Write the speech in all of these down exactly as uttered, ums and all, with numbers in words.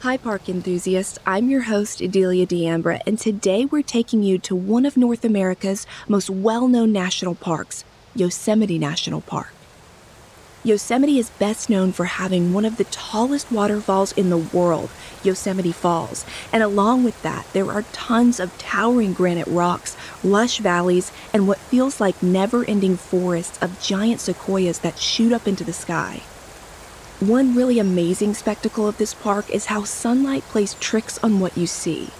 Hi park enthusiasts, I'm your host Adelia D'Ambra, and today we're taking you to one of North America's most well-known national parks, Yosemite National Park. Yosemite is best known for having one of the tallest waterfalls in the world, Yosemite Falls, and along with that there are tons of towering granite rocks, lush valleys, and what feels like never-ending forests of giant sequoias that shoot up into the sky. One really amazing spectacle of this park is how sunlight plays tricks on what you see.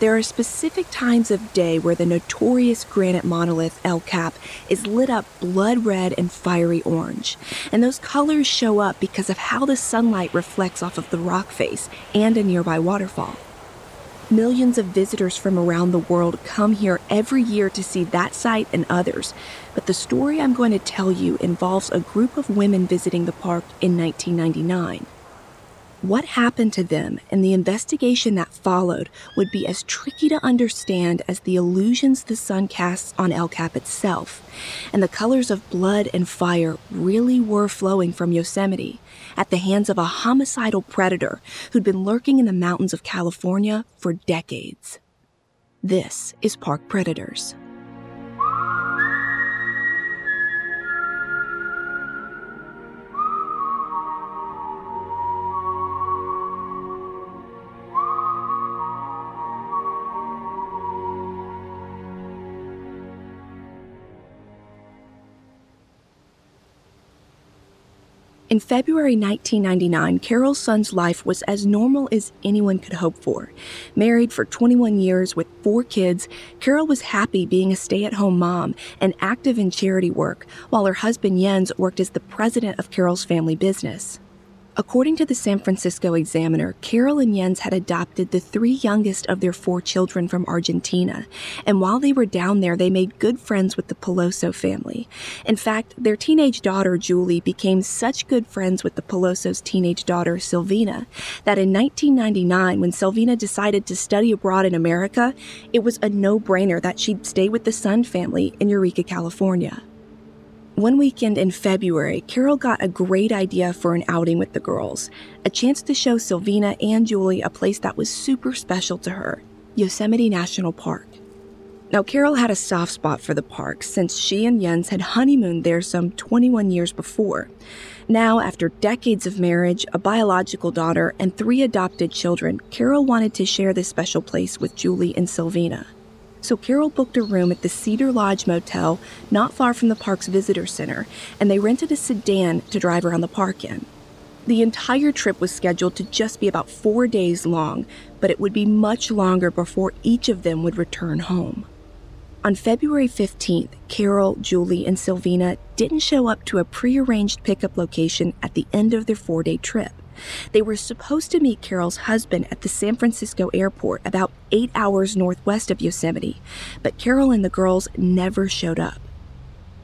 There are specific times of day where the notorious granite monolith El Cap is lit up blood red and fiery orange, and those colors show up because of how the sunlight reflects off of the rock face and a nearby waterfall. Millions of visitors from around the world come here every year to see that site and others, but the story I'm going to tell you involves a group of women visiting the park in nineteen ninety-nine. What happened to them and the investigation that followed would be as tricky to understand as the illusions the sun casts on El Cap itself, and the colors of blood and fire really were flowing from Yosemite at the hands of a homicidal predator who'd been lurking in the mountains of California for decades. This is Park Predators. In February nineteen ninety-nine, Carol Sund's life was as normal as anyone could hope for. Married for twenty-one years with four kids, Carol was happy being a stay-at-home mom and active in charity work, while her husband Jens worked as the president of Carol's family business. According to the San Francisco Examiner, Carol and Jens had adopted the three youngest of their four children from Argentina, and while they were down there, they made good friends with the Peloso family. In fact, their teenage daughter, Julie, became such good friends with the Peloso's teenage daughter, Sylvina, that in nineteen ninety-nine, when Sylvina decided to study abroad in America, it was a no-brainer that she'd stay with the Sund family in Eureka, California. One weekend in February, Carol got a great idea for an outing with the girls, a chance to show Sylvina and Julie a place that was super special to her, Yosemite National Park. Now, Carol had a soft spot for the park since she and Jens had honeymooned there some twenty-one years before. Now, after decades of marriage, a biological daughter, and three adopted children, Carol wanted to share this special place with Julie and Sylvina. So Carol booked a room at the Cedar Lodge Motel, not far from the park's visitor center, and they rented a sedan to drive around the park in. The entire trip was scheduled to just be about four days long, but it would be much longer before each of them would return home. On February fifteenth, Carol, Julie, and Sylvina didn't show up to a prearranged pickup location at the end of their four-day trip. They were supposed to meet Carol's husband at the San Francisco airport about eight hours northwest of Yosemite, but Carol and the girls never showed up.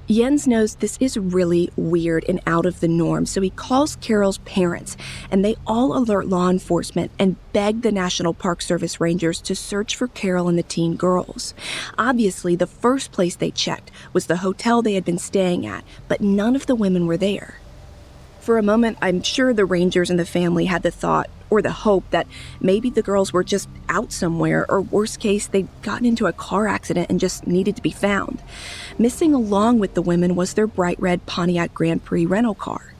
Jens knows this is really weird and out of the norm, so he calls Carol's parents, and they all alert law enforcement and beg the National Park Service rangers to search for Carol and the teen girls. Obviously, the first place they checked was the hotel they had been staying at, but none of the women were there. For a moment, I'm sure the rangers and the family had the thought or the hope that maybe the girls were just out somewhere, or worst case, they'd gotten into a car accident and just needed to be found. Missing along with the women was their bright red Pontiac Grand Prix rental car.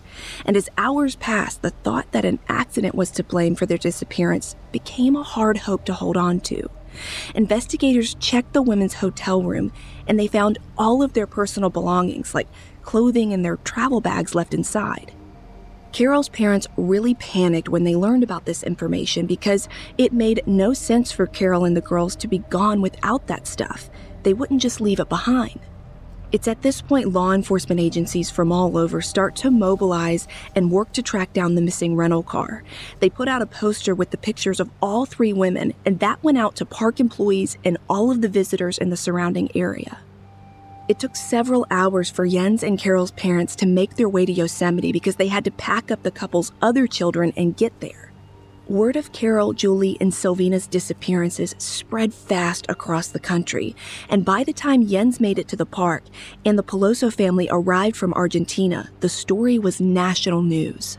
And as hours passed, the thought that an accident was to blame for their disappearance became a hard hope to hold on to. Investigators checked the women's hotel room, and they found all of their personal belongings, like clothing and their travel bags left inside. Carol's parents really panicked when they learned about this information because it made no sense for Carol and the girls to be gone without that stuff. They wouldn't just leave it behind. It's at this point law enforcement agencies from all over start to mobilize and work to track down the missing rental car. They put out a poster with the pictures of all three women, and that went out to park employees and all of the visitors in the surrounding area. It took several hours for Jens and Carol's parents to make their way to Yosemite because they had to pack up the couple's other children and get there. Word of Carol, Julie, and Sylvina's disappearances spread fast across the country, and by the time Jens made it to the park and the Peloso family arrived from Argentina, the story was national news.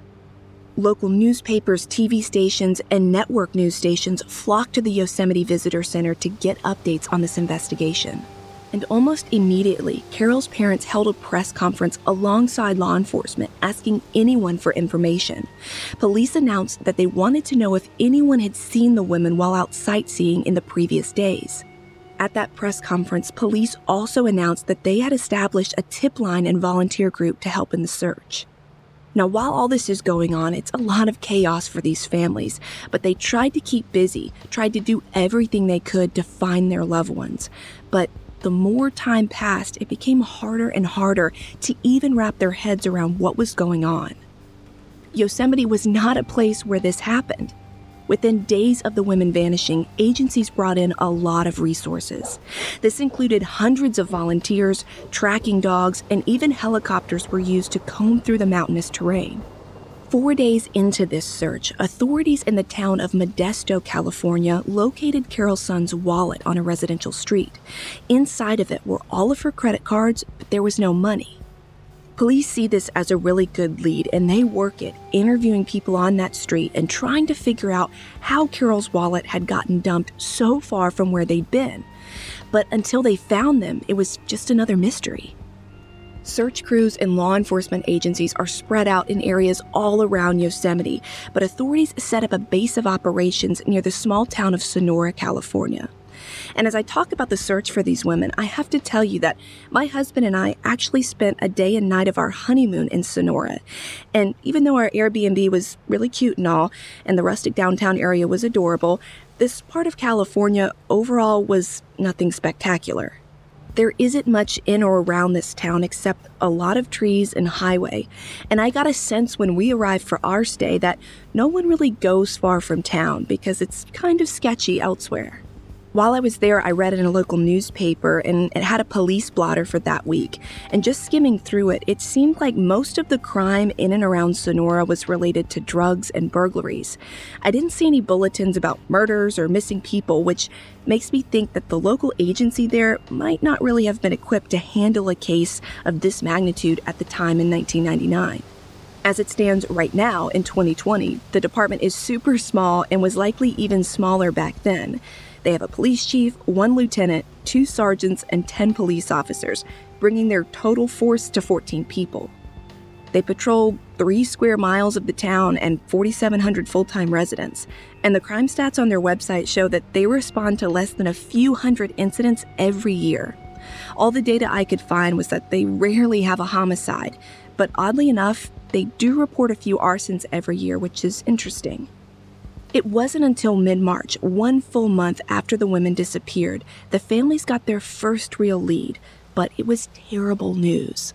Local newspapers, T V stations, and network news stations flocked to the Yosemite Visitor Center to get updates on this investigation. And almost immediately, Carol's parents held a press conference alongside law enforcement, asking anyone for information. Police announced that they wanted to know if anyone had seen the women while out sightseeing in the previous days. At that press conference, police also announced that they had established a tip line and volunteer group to help in the search. Now, while all this is going on, it's a lot of chaos for these families, but they tried to keep busy, tried to do everything they could to find their loved ones. But the more time passed, it became harder and harder to even wrap their heads around what was going on. Yosemite was not a place where this happened. Within days of the women vanishing, agencies brought in a lot of resources. This included hundreds of volunteers, tracking dogs, and even helicopters were used to comb through the mountainous terrain. Four days into this search, authorities in the town of Modesto, California, located Carol Sund's wallet on a residential street. Inside of it were all of her credit cards, but there was no money. Police see this as a really good lead, and they work it, interviewing people on that street and trying to figure out how Carol's wallet had gotten dumped so far from where they'd been. But until they found them, it was just another mystery. Search crews and law enforcement agencies are spread out in areas all around Yosemite, but authorities set up a base of operations near the small town of Sonora, California. And as I talk about the search for these women, I have to tell you that my husband and I actually spent a day and night of our honeymoon in Sonora. And even though our Airbnb was really cute and all, and the rustic downtown area was adorable, this part of California overall was nothing spectacular. There isn't much in or around this town except a lot of trees and highway, and I got a sense when we arrived for our stay that no one really goes far from town because it's kind of sketchy elsewhere. While I was there, I read in a local newspaper, and it had a police blotter for that week, and just skimming through it, it seemed like most of the crime in and around Sonora was related to drugs and burglaries. I didn't see any bulletins about murders or missing people, which makes me think that the local agency there might not really have been equipped to handle a case of this magnitude at the time in nineteen ninety-nine. As it stands right now in twenty twenty, the department is super small and was likely even smaller back then. They have a police chief, one lieutenant, two sergeants, and ten police officers, bringing their total force to fourteen people. They patrol three square miles of the town and forty-seven hundred full-time residents, and the crime stats on their website show that they respond to less than a few hundred incidents every year. All the data I could find was that they rarely have a homicide, but oddly enough, they do report a few arsons every year, which is interesting. It wasn't until mid-March, one full month after the women disappeared, the families got their first real lead, but it was terrible news.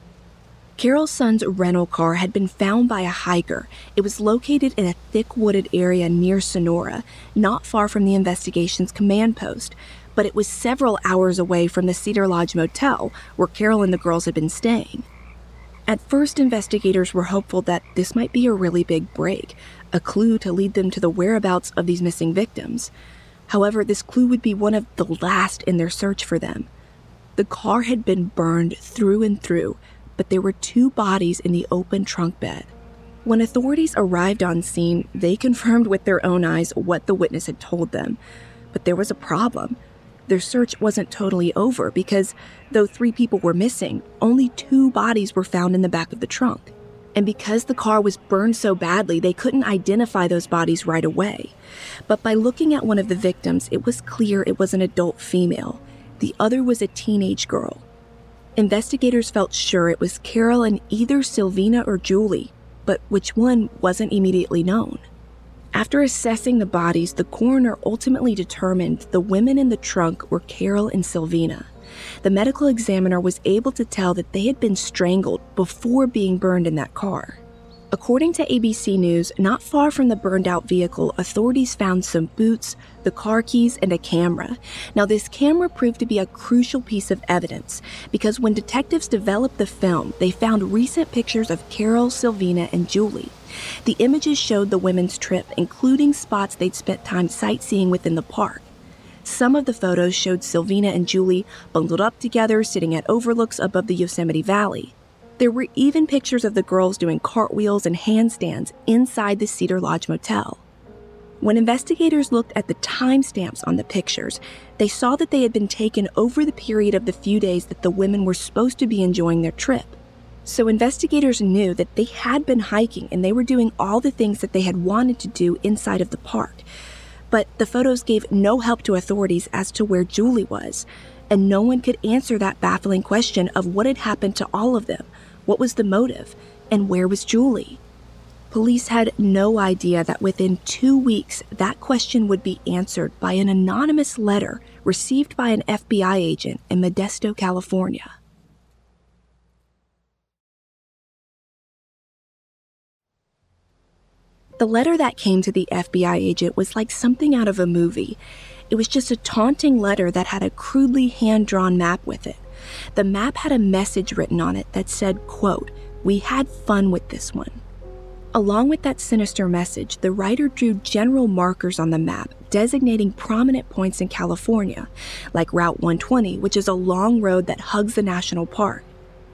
Carol Sund's rental car had been found by a hiker. It was located in a thick wooded area near Sonora, not far from the investigation's command post, but it was several hours away from the Cedar Lodge Motel, where Carol and the girls had been staying. At first, investigators were hopeful that this might be a really big break, a clue to lead them to the whereabouts of these missing victims. However, this clue would be one of the last in their search for them. The car had been burned through and through, but there were two bodies in the open trunk bed. When authorities arrived on scene, they confirmed with their own eyes what the witness had told them. But there was a problem. Their search wasn't totally over because, though three people were missing, only two bodies were found in the back of the trunk. And because the car was burned so badly, they couldn't identify those bodies right away. But by looking at one of the victims, it was clear it was an adult female. The other was a teenage girl. Investigators felt sure it was Carol and either Sylvina or Julie, but which one wasn't immediately known. After assessing the bodies, the coroner ultimately determined the women in the trunk were Carol and Sylvina. The medical examiner was able to tell that they had been strangled before being burned in that car. According to A B C News, not far from the burned-out vehicle, authorities found some boots, the car keys, and a camera. Now, this camera proved to be a crucial piece of evidence because when detectives developed the film, they found recent pictures of Carol, Sylvina, and Julie. The images showed the women's trip, including spots they'd spent time sightseeing within the park. Some of the photos showed Sylvina and Julie bundled up together, sitting at overlooks above the Yosemite Valley. There were even pictures of the girls doing cartwheels and handstands inside the Cedar Lodge Motel. When investigators looked at the timestamps on the pictures, they saw that they had been taken over the period of the few days that the women were supposed to be enjoying their trip. So investigators knew that they had been hiking and they were doing all the things that they had wanted to do inside of the park. But the photos gave no help to authorities as to where Julie was, and no one could answer that baffling question of what had happened to all of them, what was the motive, and where was Julie? Police had no idea that within two weeks, that question would be answered by an anonymous letter received by an F B I agent in Modesto, California. The letter that came to the F B I agent was like something out of a movie. It was just a taunting letter that had a crudely hand-drawn map with it. The map had a message written on it that said, quote, "We had fun with this one." Along with that sinister message, the writer drew general markers on the map designating prominent points in California, like Route one twenty, which is a long road that hugs the national park.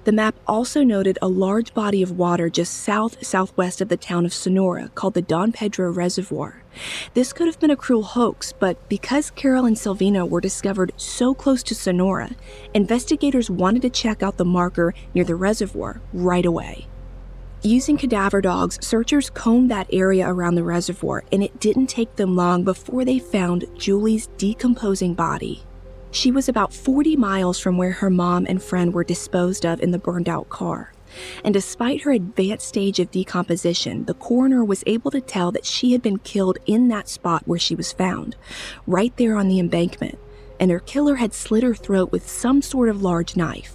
The map also noted a large body of water just south-southwest of the town of Sonora called the Don Pedro Reservoir. This could have been a cruel hoax, but because Carol and Sylvina were discovered so close to Sonora, investigators wanted to check out the marker near the reservoir right away. Using cadaver dogs, searchers combed that area around the reservoir, and it didn't take them long before they found Julie's decomposing body. She was about forty miles from where her mom and friend were disposed of in the burned-out car. And despite her advanced stage of decomposition, the coroner was able to tell that she had been killed in that spot where she was found, right there on the embankment, and her killer had slit her throat with some sort of large knife.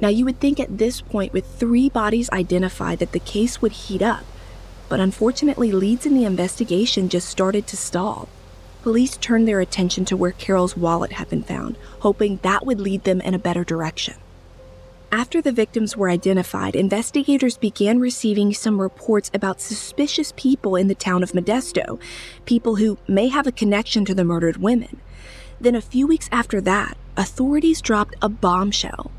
Now, you would think at this point, with three bodies identified, that the case would heat up, but unfortunately, leads in the investigation just started to stall. Police turned their attention to where Carol's wallet had been found, hoping that would lead them in a better direction. After the victims were identified, investigators began receiving some reports about suspicious people in the town of Modesto, people who may have a connection to the murdered women. Then a few weeks after that, authorities dropped a bombshell.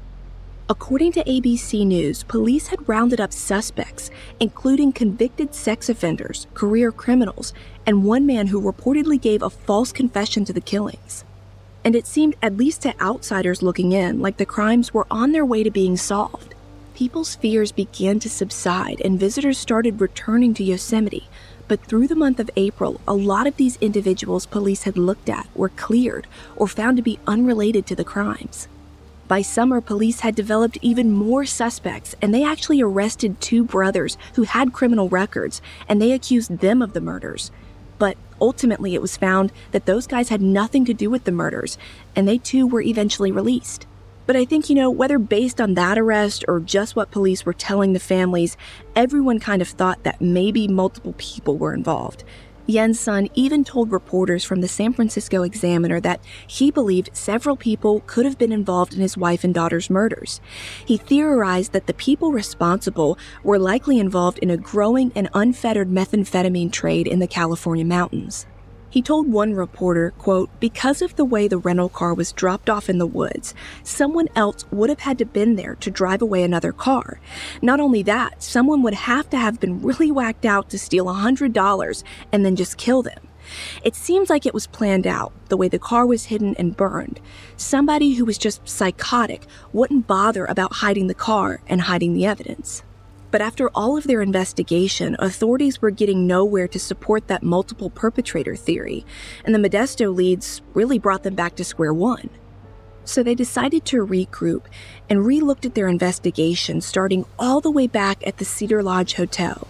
According to A B C News, police had rounded up suspects, including convicted sex offenders, career criminals, and one man who reportedly gave a false confession to the killings. And it seemed, at least to outsiders looking in, like the crimes were on their way to being solved. People's fears began to subside, and visitors started returning to Yosemite. But through the month of April, a lot of these individuals police had looked at were cleared or found to be unrelated to the crimes. By summer, police had developed even more suspects, and they actually arrested two brothers who had criminal records, and they accused them of the murders. But ultimately, it was found that those guys had nothing to do with the murders, and they too were eventually released. But I think, you know, whether based on that arrest or just what police were telling the families, everyone kind of thought that maybe multiple people were involved. Jens Sund even told reporters from the San Francisco Examiner that he believed several people could have been involved in his wife and daughter's murders. He theorized that the people responsible were likely involved in a growing and unfettered methamphetamine trade in the California mountains. He told one reporter, quote, "Because of the way the rental car was dropped off in the woods, someone else would have had to been there to drive away another car. Not only that, someone would have to have been really whacked out to steal one hundred dollars and then just kill them. It seems like it was planned out, the way the car was hidden and burned. Somebody who was just psychotic wouldn't bother about hiding the car and hiding the evidence." But after all of their investigation, authorities were getting nowhere to support that multiple perpetrator theory, and the Modesto leads really brought them back to square one. So they decided to regroup and re-looked at their investigation, starting all the way back at the Cedar Lodge Hotel.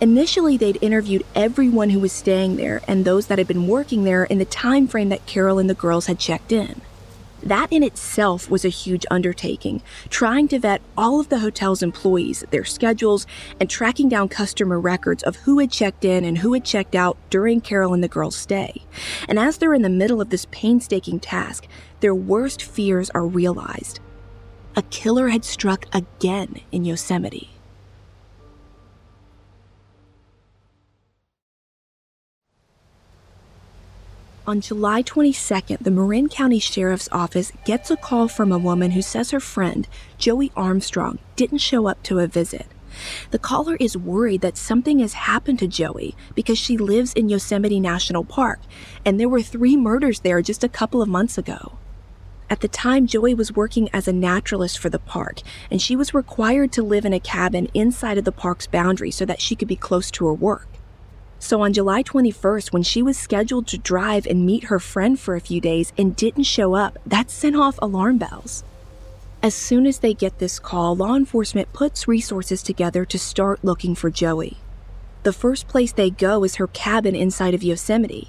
Initially, they'd interviewed everyone who was staying there and those that had been working there in the time frame that Carol and the girls had checked in. That in itself was a huge undertaking, trying to vet all of the hotel's employees, their schedules, and tracking down customer records of who had checked in and who had checked out during Carol and the girls' stay. And as they're in the middle of this painstaking task, their worst fears are realized. A killer had struck again in Yosemite. On July twenty-second, the Marin County Sheriff's Office gets a call from a woman who says her friend, Joie Armstrong, didn't show up to a visit. The caller is worried that something has happened to Joie because she lives in Yosemite National Park, and there were three murders there just a couple of months ago. At the time, Joie was working as a naturalist for the park, and she was required to live in a cabin inside of the park's boundary so that she could be close to her work. So on July twenty-first, when she was scheduled to drive and meet her friend for a few days and didn't show up, that sent off alarm bells. As soon as they get this call, law enforcement puts resources together to start looking for Joie. The first place they go is her cabin inside of Yosemite,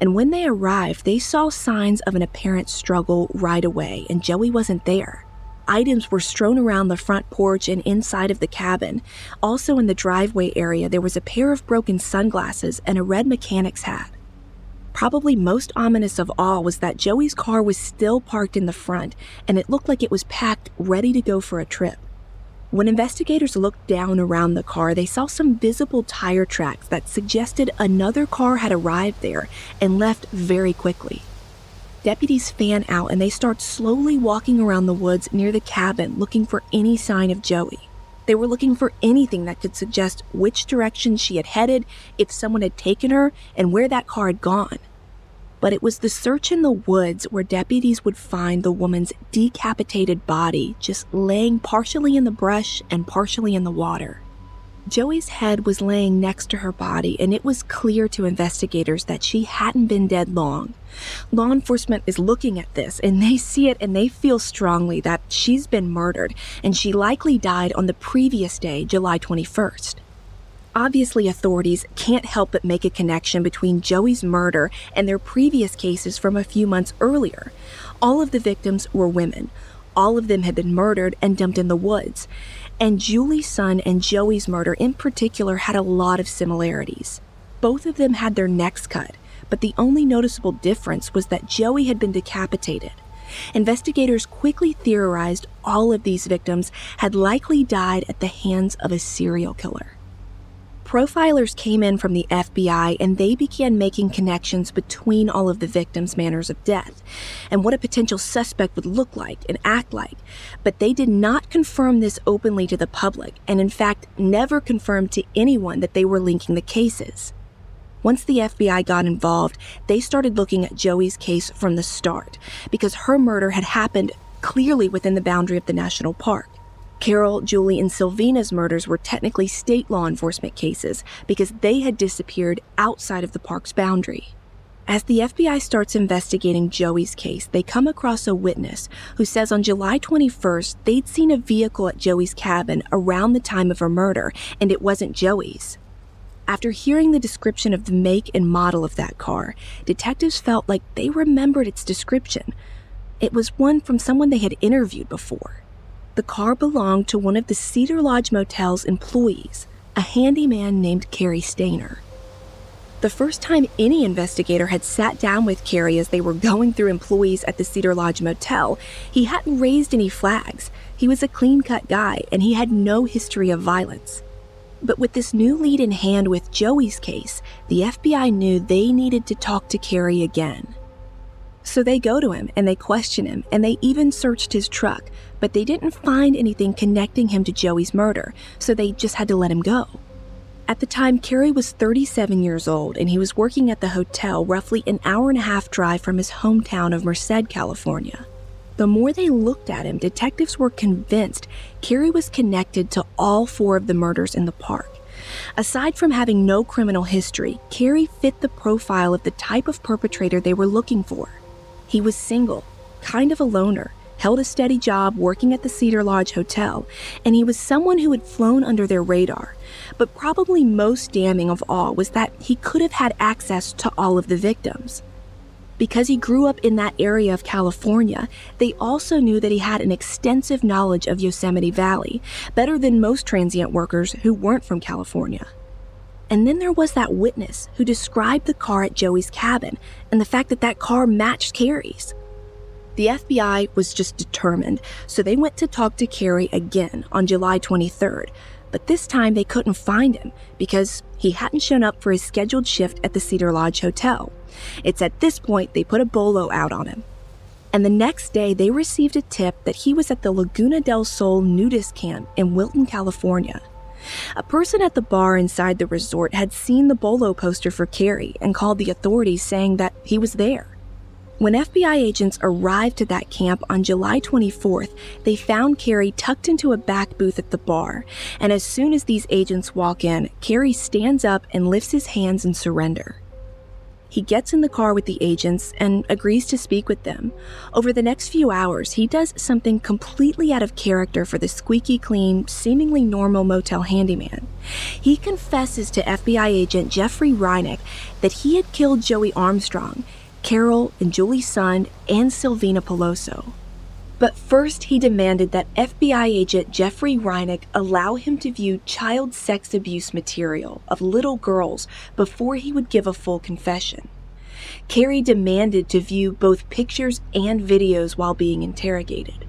and when they arrived, they saw signs of an apparent struggle right away, and Joie wasn't there. Items were strewn around the front porch and inside of the cabin. Also in the driveway area, there was a pair of broken sunglasses and a red mechanic's hat. Probably most ominous of all was that Joie's car was still parked in the front, and it looked like it was packed, ready to go for a trip. When investigators looked down around the car, they saw some visible tire tracks that suggested another car had arrived there and left very quickly. Deputies fan out and they start slowly walking around the woods near the cabin looking for any sign of Joie. They were looking for anything that could suggest which direction she had headed, if someone had taken her, and where that car had gone. But it was the search in the woods where deputies would find the woman's decapitated body just laying partially in the brush and partially in the water. Joie's head was laying next to her body, and it was clear to investigators that she hadn't been dead long. Law enforcement is looking at this, and they see it and they feel strongly that she's been murdered, and she likely died on the previous day, July twenty-first. Obviously, authorities can't help but make a connection between Joie's murder and their previous cases from a few months earlier. All of the victims were women. All of them had been murdered and dumped in the woods. And Julie Sund and Joie's murder in particular had a lot of similarities. Both of them had their necks cut, but the only noticeable difference was that Joie had been decapitated. Investigators quickly theorized all of these victims had likely died at the hands of a serial killer. Profilers came in from the F B I and they began making connections between all of the victims' manners of death and what a potential suspect would look like and act like, but they did not confirm this openly to the public and in fact never confirmed to anyone that they were linking the cases. Once the F B I got involved, they started looking at Joie's case from the start because her murder had happened clearly within the boundary of the national park. Carol, Julie, and Sylvina's murders were technically state law enforcement cases because they had disappeared outside of the park's boundary. As the F B I starts investigating Joie's case, they come across a witness who says on July twenty-first they'd seen a vehicle at Joie's cabin around the time of her murder, and it wasn't Joie's. After hearing the description of the make and model of that car, detectives felt like they remembered its description. It was one from someone they had interviewed before. The car belonged to one of the Cedar Lodge Motel's employees, a handyman named Cary Stayner. The first time any investigator had sat down with Cary as they were going through employees at the Cedar Lodge Motel, he hadn't raised any flags. He was a clean-cut guy, and he had no history of violence. But with this new lead in hand with Joie's case, the F B I knew they needed to talk to Cary again. So they go to him and they question him, and they even searched his truck, but they didn't find anything connecting him to Joie's murder, so they just had to let him go. At the time, Cary was thirty-seven years old, and he was working at the hotel roughly an hour and a half drive from his hometown of Merced, California. The more they looked at him, detectives were convinced Cary was connected to all four of the murders in the park. Aside from having no criminal history, Cary fit the profile of the type of perpetrator they were looking for. He was single, kind of a loner, held a steady job working at the Cedar Lodge Hotel, and he was someone who had flown under their radar. But probably most damning of all was that he could have had access to all of the victims. Because he grew up in that area of California, they also knew that he had an extensive knowledge of Yosemite Valley, better than most transient workers who weren't from California. And then there was that witness who described the car at Joie's cabin and the fact that that car matched Cary's. The F B I was just determined, so they went to talk to Cary again on July twenty-third, But this time they couldn't find him because he hadn't shown up for his scheduled shift at the Cedar Lodge Hotel. It's at this point they put a bolo out on him. And the next day they received a tip that he was at the Laguna del Sol nudist camp in Wilton, California. A person at the bar inside the resort had seen the bolo poster for Cary and called the authorities saying that he was there. When F B I agents arrived at that camp on July twenty-fourth, they found Cary tucked into a back booth at the bar, and as soon as these agents walk in, Cary stands up and lifts his hands in surrender. He gets in the car with the agents and agrees to speak with them. Over the next few hours, he does something completely out of character for the squeaky clean, seemingly normal motel handyman. He confesses to F B I agent Jeffrey Reinick that he had killed Joie Armstrong, Carol and Julie Sund, and Sylvina Peloso. But first, he demanded that F B I agent Jeffrey Reinick allow him to view child sex abuse material of little girls before he would give a full confession. Cary demanded to view both pictures and videos while being interrogated.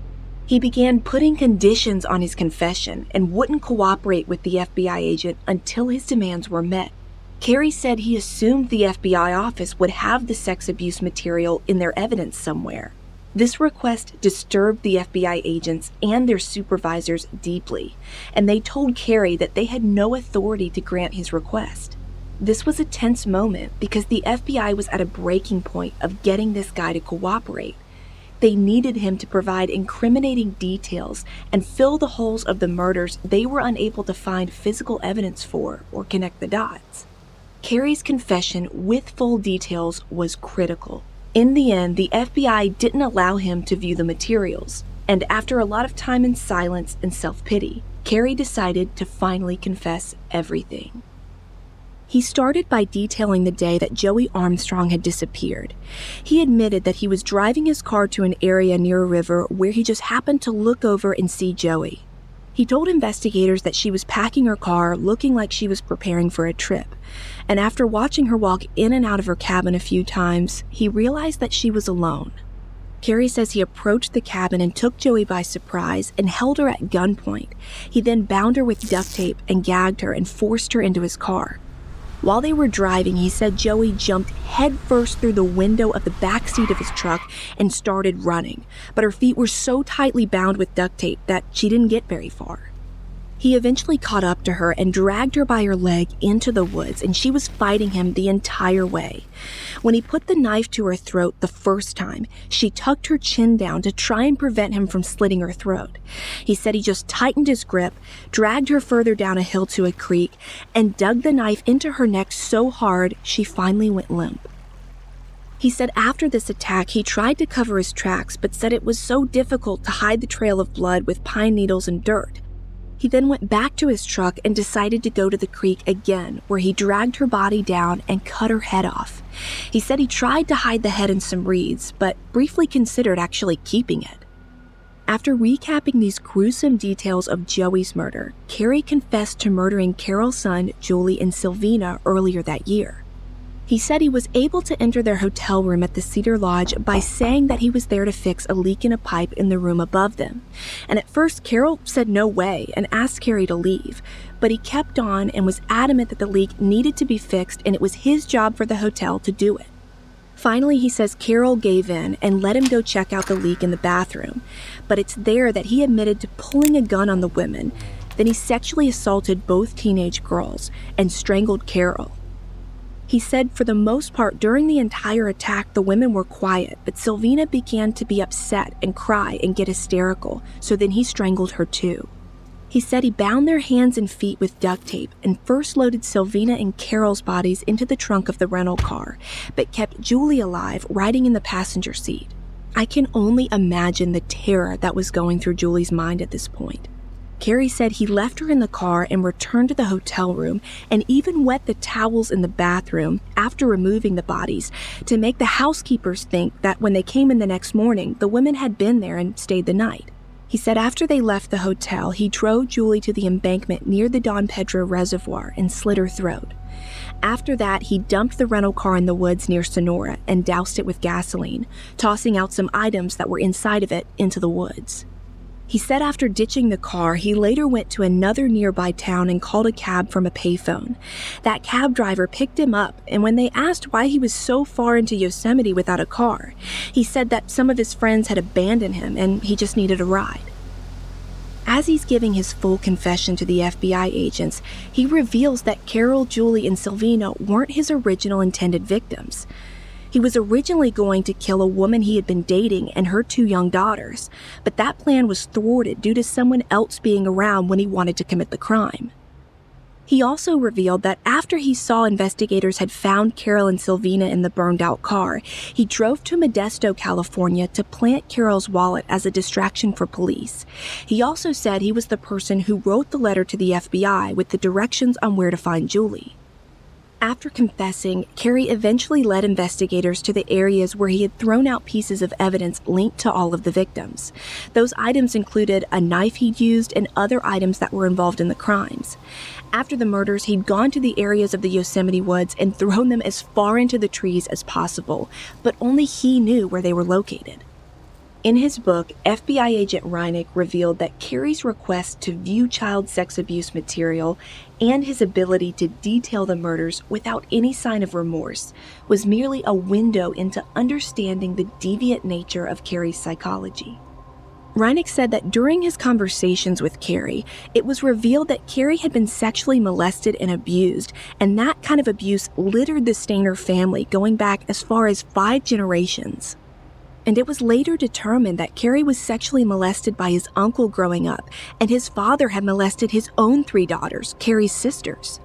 He began putting conditions on his confession and wouldn't cooperate with the F B I agent until his demands were met. Cary said he assumed the F B I office would have the sex abuse material in their evidence somewhere. This request disturbed the F B I agents and their supervisors deeply, and they told Cary that they had no authority to grant his request. This was a tense moment because the F B I was at a breaking point of getting this guy to cooperate. They needed him to provide incriminating details and fill the holes of the murders they were unable to find physical evidence for or connect the dots. Cary's confession with full details was critical. In the end, the F B I didn't allow him to view the materials, and after a lot of time in silence and self-pity, Cary decided to finally confess everything. He started by detailing the day that Joie Armstrong had disappeared. He admitted that he was driving his car to an area near a river where he just happened to look over and see Joie. He told investigators that she was packing her car, looking like she was preparing for a trip. And after watching her walk in and out of her cabin a few times, he realized that she was alone. Cary says he approached the cabin and took Joie by surprise and held her at gunpoint. He then bound her with duct tape and gagged her and forced her into his car. While they were driving, he said Joie jumped headfirst through the window of the backseat of his truck and started running, but her feet were so tightly bound with duct tape that she didn't get very far. He eventually caught up to her and dragged her by her leg into the woods, and she was fighting him the entire way. When he put the knife to her throat the first time, she tucked her chin down to try and prevent him from slitting her throat. He said he just tightened his grip, dragged her further down a hill to a creek, and dug the knife into her neck so hard she finally went limp. He said after this attack, he tried to cover his tracks, but said it was so difficult to hide the trail of blood with pine needles and dirt. He then went back to his truck and decided to go to the creek again, where he dragged her body down and cut her head off. He said he tried to hide the head in some reeds, but briefly considered actually keeping it. After recapping these gruesome details of Joie's murder, Cary confessed to murdering Carol Sund, Julie, and Sylvina earlier that year. He said he was able to enter their hotel room at the Cedar Lodge by saying that he was there to fix a leak in a pipe in the room above them. And at first, Carol said no way and asked Cary to leave. But he kept on and was adamant that the leak needed to be fixed and it was his job for the hotel to do it. Finally, he says Carol gave in and let him go check out the leak in the bathroom. But it's there that he admitted to pulling a gun on the women. Then he sexually assaulted both teenage girls and strangled Carol. He said for the most part during the entire attack, the women were quiet, but Sylvina began to be upset and cry and get hysterical, so then he strangled her too. He said he bound their hands and feet with duct tape and first loaded Sylvina and Carol's bodies into the trunk of the rental car, but kept Julie alive, riding in the passenger seat. I can only imagine the terror that was going through Julie's mind at this point. Cary said he left her in the car and returned to the hotel room and even wet the towels in the bathroom after removing the bodies to make the housekeepers think that when they came in the next morning, the women had been there and stayed the night. He said after they left the hotel, he drove Julie to the embankment near the Don Pedro Reservoir and slit her throat. After that, he dumped the rental car in the woods near Sonora and doused it with gasoline, tossing out some items that were inside of it into the woods. He said after ditching the car, he later went to another nearby town and called a cab from a payphone. That cab driver picked him up, and when they asked why he was so far into Yosemite without a car, he said that some of his friends had abandoned him and he just needed a ride. As he's giving his full confession to the F B I agents, he reveals that Carol, Julie, and Sylvina weren't his original intended victims. He was originally going to kill a woman he had been dating and her two young daughters, but that plan was thwarted due to someone else being around when he wanted to commit the crime. He also revealed that after he saw investigators had found Carol and Sylvina in the burned-out car, he drove to Modesto, California to plant Carol's wallet as a distraction for police. He also said he was the person who wrote the letter to the F B I with the directions on where to find Julie. After confessing, Cary eventually led investigators to the areas where he had thrown out pieces of evidence linked to all of the victims. Those items included a knife he'd used and other items that were involved in the crimes. After the murders, he'd gone to the areas of the Yosemite woods and thrown them as far into the trees as possible, but only he knew where they were located. In his book, F B I agent Reinick revealed that Cary's request to view child sex abuse material and his ability to detail the murders without any sign of remorse was merely a window into understanding the deviant nature of Cary's psychology. Reinick said that during his conversations with Cary, it was revealed that Cary had been sexually molested and abused, and that kind of abuse littered the Stayner family going back as far as five generations. And it was later determined that Cary was sexually molested by his uncle growing up, and his father had molested his own three daughters, Cary's sisters.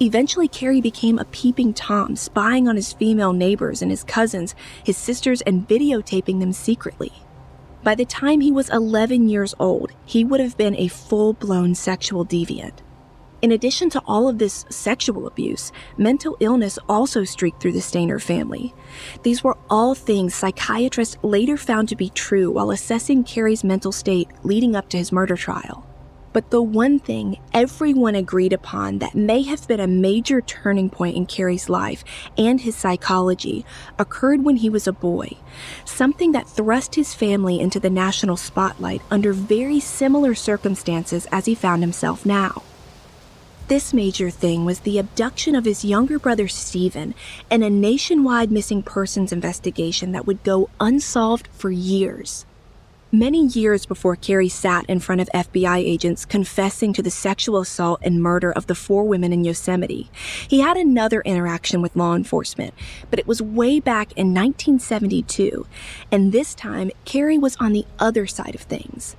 Eventually, Cary became a peeping Tom, spying on his female neighbors and his cousins, his sisters, and videotaping them secretly. By the time he was eleven years old, he would have been a full-blown sexual deviant. In addition to all of this sexual abuse, mental illness also streaked through the Stayner family. These were all things psychiatrists later found to be true while assessing Cary's mental state leading up to his murder trial. But the one thing everyone agreed upon that may have been a major turning point in Cary's life and his psychology occurred when he was a boy, something that thrust his family into the national spotlight under very similar circumstances as he found himself now. This major thing was the abduction of his younger brother Steven and a nationwide missing persons investigation that would go unsolved for years. Many years before Cary sat in front of F B I agents confessing to the sexual assault and murder of the four women in Yosemite, he had another interaction with law enforcement, but it was way back in nineteen seventy-two, and this time Cary was on the other side of things.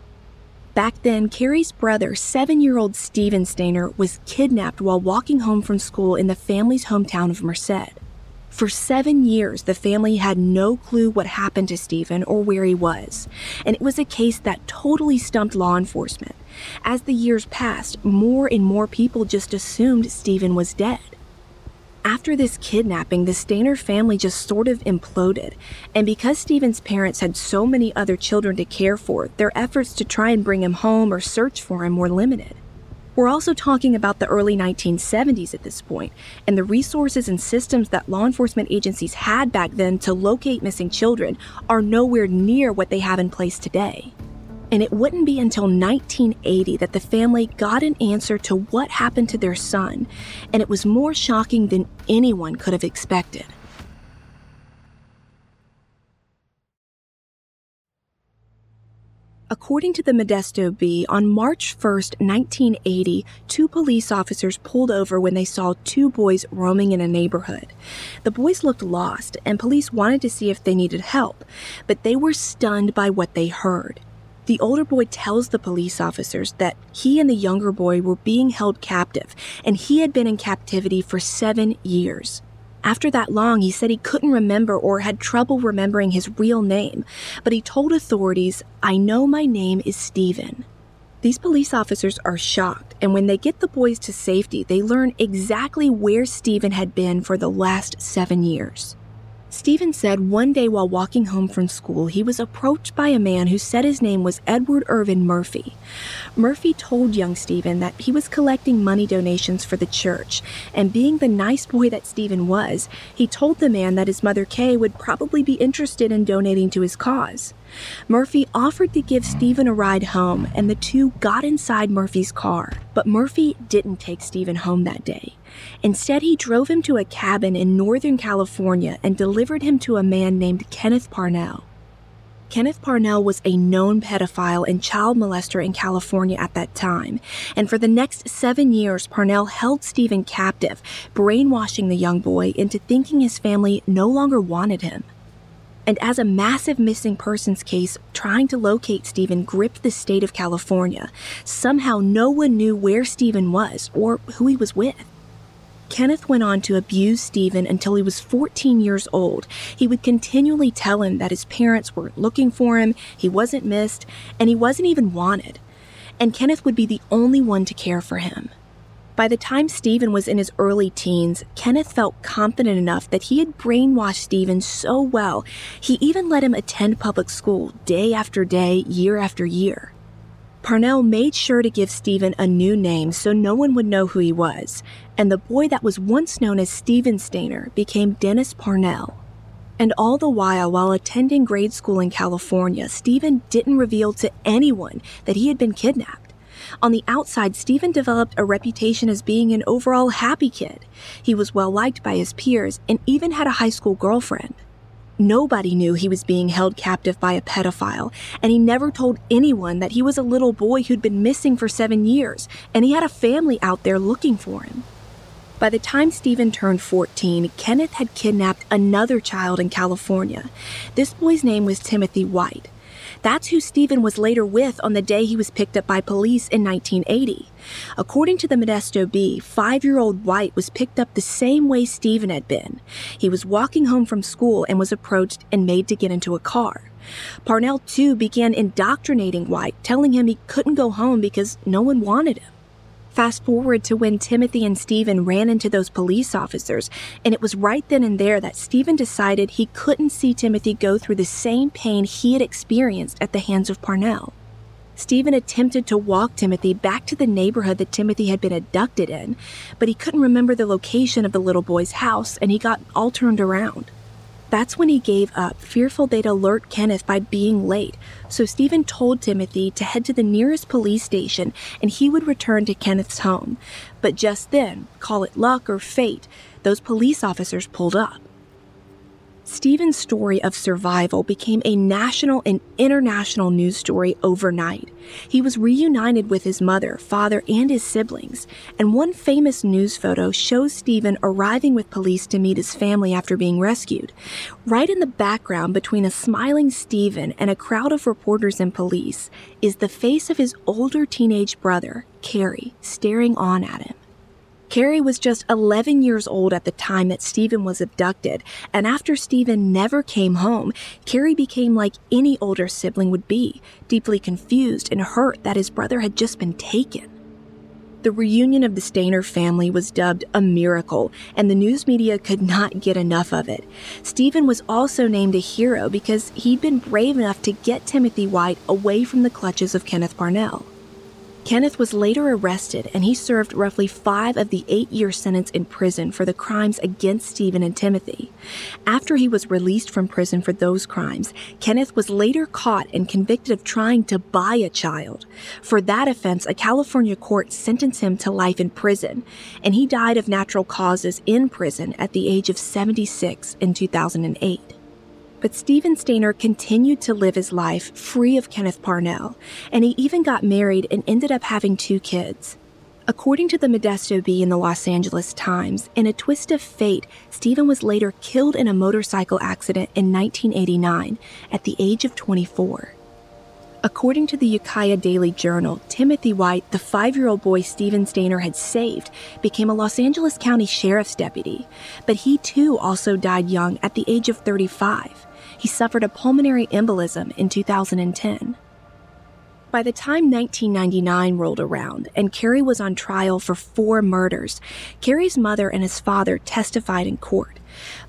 Back then, Cary's brother, seven-year-old Steven Stayner, was kidnapped while walking home from school in the family's hometown of Merced. For seven years, the family had no clue what happened to Steven or where he was, and it was a case that totally stumped law enforcement. As the years passed, more and more people just assumed Steven was dead. After this kidnapping, the Stayner family just sort of imploded, and because Steven's parents had so many other children to care for, their efforts to try and bring him home or search for him were limited. We're also talking about the early nineteen seventies at this point, and the resources and systems that law enforcement agencies had back then to locate missing children are nowhere near what they have in place today. And it wouldn't be until nineteen eighty that the family got an answer to what happened to their son, and it was more shocking than anyone could have expected. According to the Modesto Bee, on March first, nineteen eighty, two police officers pulled over when they saw two boys roaming in a neighborhood. The boys looked lost, and police wanted to see if they needed help, but they were stunned by what they heard. The older boy tells the police officers that he and the younger boy were being held captive, and he had been in captivity for seven years. After that long, he said he couldn't remember or had trouble remembering his real name, but he told authorities, "I know my name is Steven." These police officers are shocked, and when they get the boys to safety, they learn exactly where Steven had been for the last seven years. Steven said one day while walking home from school, he was approached by a man who said his name was Edward Irvin Murphy. Murphy told young Steven that he was collecting money donations for the church, and being the nice boy that Steven was, he told the man that his mother Kay would probably be interested in donating to his cause. Murphy offered to give Steven a ride home, and the two got inside Murphy's car. But Murphy didn't take Steven home that day. Instead, he drove him to a cabin in Northern California and delivered him to a man named Kenneth Parnell. Kenneth Parnell was a known pedophile and child molester in California at that time, and for the next seven years, Parnell held Steven captive, brainwashing the young boy into thinking his family no longer wanted him. And as a massive missing persons case trying to locate Steven gripped the state of California, somehow no one knew where Steven was or who he was with. Kenneth went on to abuse Steven until he was fourteen years old. He would continually tell him that his parents weren't looking for him, he wasn't missed, and he wasn't even wanted. And Kenneth would be the only one to care for him. By the time Steven was in his early teens, Kenneth felt confident enough that he had brainwashed Steven so well, he even let him attend public school day after day, year after year. Parnell made sure to give Steven a new name so no one would know who he was, and the boy that was once known as Steven Stayner became Dennis Parnell. And all the while, while attending grade school in California, Steven didn't reveal to anyone that he had been kidnapped. On the outside, Steven developed a reputation as being an overall happy kid. He was well liked by his peers and even had a high school girlfriend. Nobody knew he was being held captive by a pedophile, and he never told anyone that he was a little boy who'd been missing for seven years, and he had a family out there looking for him. By the time Steven turned fourteen, Kenneth had kidnapped another child in California. This boy's name was Timothy White. That's who Steven was later with on the day he was picked up by police in nineteen eighty. According to the Modesto Bee, five-year-old White was picked up the same way Steven had been. He was walking home from school and was approached and made to get into a car. Parnell, too, began indoctrinating White, telling him he couldn't go home because no one wanted him. Fast forward to when Timothy and Steven ran into those police officers, and it was right then and there that Steven decided he couldn't see Timothy go through the same pain he had experienced at the hands of Parnell. Steven attempted to walk Timothy back to the neighborhood that Timothy had been abducted in, but he couldn't remember the location of the little boy's house, and he got all turned around. That's when he gave up, fearful they'd alert Kenneth by being late, so Steven told Timothy to head to the nearest police station and he would return to Kenneth's home. But just then, call it luck or fate, those police officers pulled up. Steven's story of survival became a national and international news story overnight. He was reunited with his mother, father, and his siblings, and one famous news photo shows Steven arriving with police to meet his family after being rescued. Right in the background, between a smiling Steven and a crowd of reporters and police, is the face of his older teenage brother, Cary, staring on at him. Cary was just eleven years old at the time that Steven was abducted, and after Steven never came home, Cary became like any older sibling would be, deeply confused and hurt that his brother had just been taken. The reunion of the Stayner family was dubbed a miracle, and the news media could not get enough of it. Steven was also named a hero because he'd been brave enough to get Timothy White away from the clutches of Kenneth Parnell. Kenneth was later arrested, and he served roughly five of the eight-year sentence in prison for the crimes against Steven and Timothy. After he was released from prison for those crimes, Kenneth was later caught and convicted of trying to buy a child. For that offense, a California court sentenced him to life in prison, and he died of natural causes in prison at the age of seventy-six in two thousand eight. But Steven Stayner continued to live his life free of Kenneth Parnell, and he even got married and ended up having two kids. According to the Modesto Bee and the Los Angeles Times, in a twist of fate, Steven was later killed in a motorcycle accident in nineteen eighty-nine at the age of twenty-four. According to the Ukiah Daily Journal, Timothy White, the five-year-old boy Steven Stayner had saved, became a Los Angeles County Sheriff's deputy, but he too also died young at the age of thirty-five. He suffered a pulmonary embolism in two thousand ten. By the time nineteen ninety-nine rolled around and Cary was on trial for four murders, Cary's mother and his father testified in court.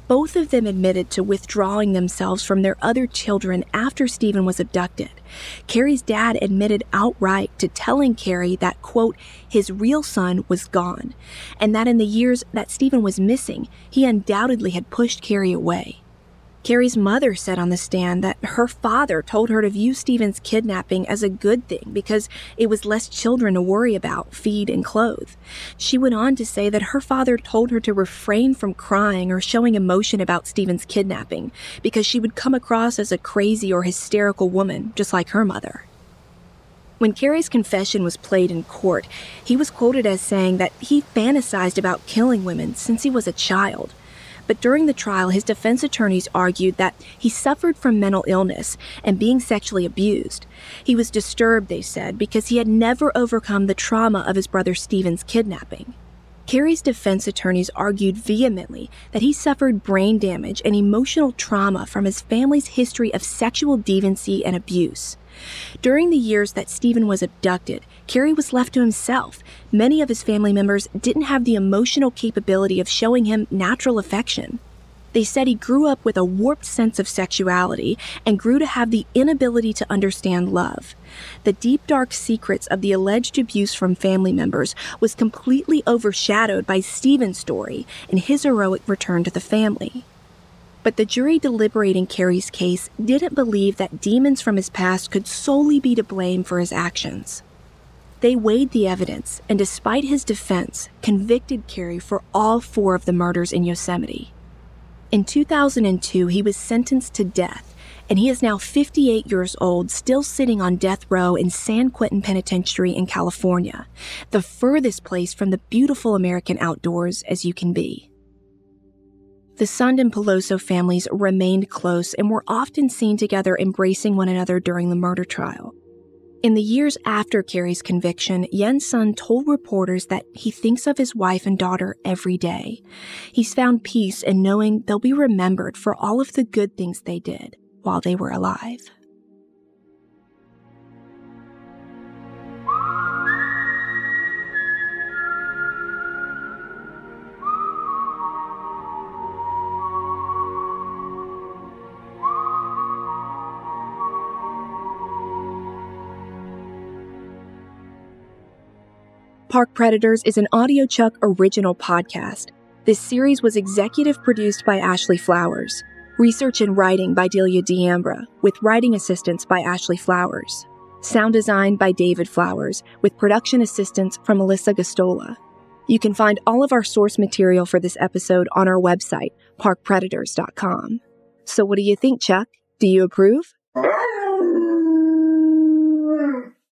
Both of them admitted to withdrawing themselves from their other children after Steven was abducted. Cary's dad admitted outright to telling Cary that, quote, his real son was gone, and that in the years that Steven was missing, he undoubtedly had pushed Cary away. Cary's mother said on the stand that her father told her to view Steven's kidnapping as a good thing because it was less children to worry about, feed, and clothe. She went on to say that her father told her to refrain from crying or showing emotion about Steven's kidnapping because she would come across as a crazy or hysterical woman, just like her mother. When Cary's confession was played in court, he was quoted as saying that he fantasized about killing women since he was a child. But during the trial, his defense attorneys argued that he suffered from mental illness and being sexually abused. He was disturbed, they said, because he had never overcome the trauma of his brother Steven's kidnapping. Cary's defense attorneys argued vehemently that he suffered brain damage and emotional trauma from his family's history of sexual deviancy and abuse. During the years that Steven was abducted, Cary was left to himself. Many of his family members didn't have the emotional capability of showing him natural affection. They said he grew up with a warped sense of sexuality and grew to have the inability to understand love. The deep, dark secrets of the alleged abuse from family members was completely overshadowed by Steven's story and his heroic return to the family. But the jury deliberating Cary's case didn't believe that demons from his past could solely be to blame for his actions. They weighed the evidence and, despite his defense, convicted Cary for all four of the murders in Yosemite. In two thousand two, he was sentenced to death, and he is now fifty-eight years old, still sitting on death row in San Quentin Penitentiary in California, the furthest place from the beautiful American outdoors as you can be. The Sund and Peloso families remained close and were often seen together embracing one another during the murder trial. In the years after Cary's conviction, Jens Sund told reporters that he thinks of his wife and daughter every day. He's found peace in knowing they'll be remembered for all of the good things they did while they were alive. Park Predators is an AudioChuck original podcast. This series was executive produced by Ashley Flowers, research and writing by Adelia D'Ambra, with writing assistance by Ashley Flowers, sound design by David Flowers, with production assistance from Melissa Gastola. You can find all of our source material for this episode on our website, park predators dot com. So what do you think, Chuck? Do you approve?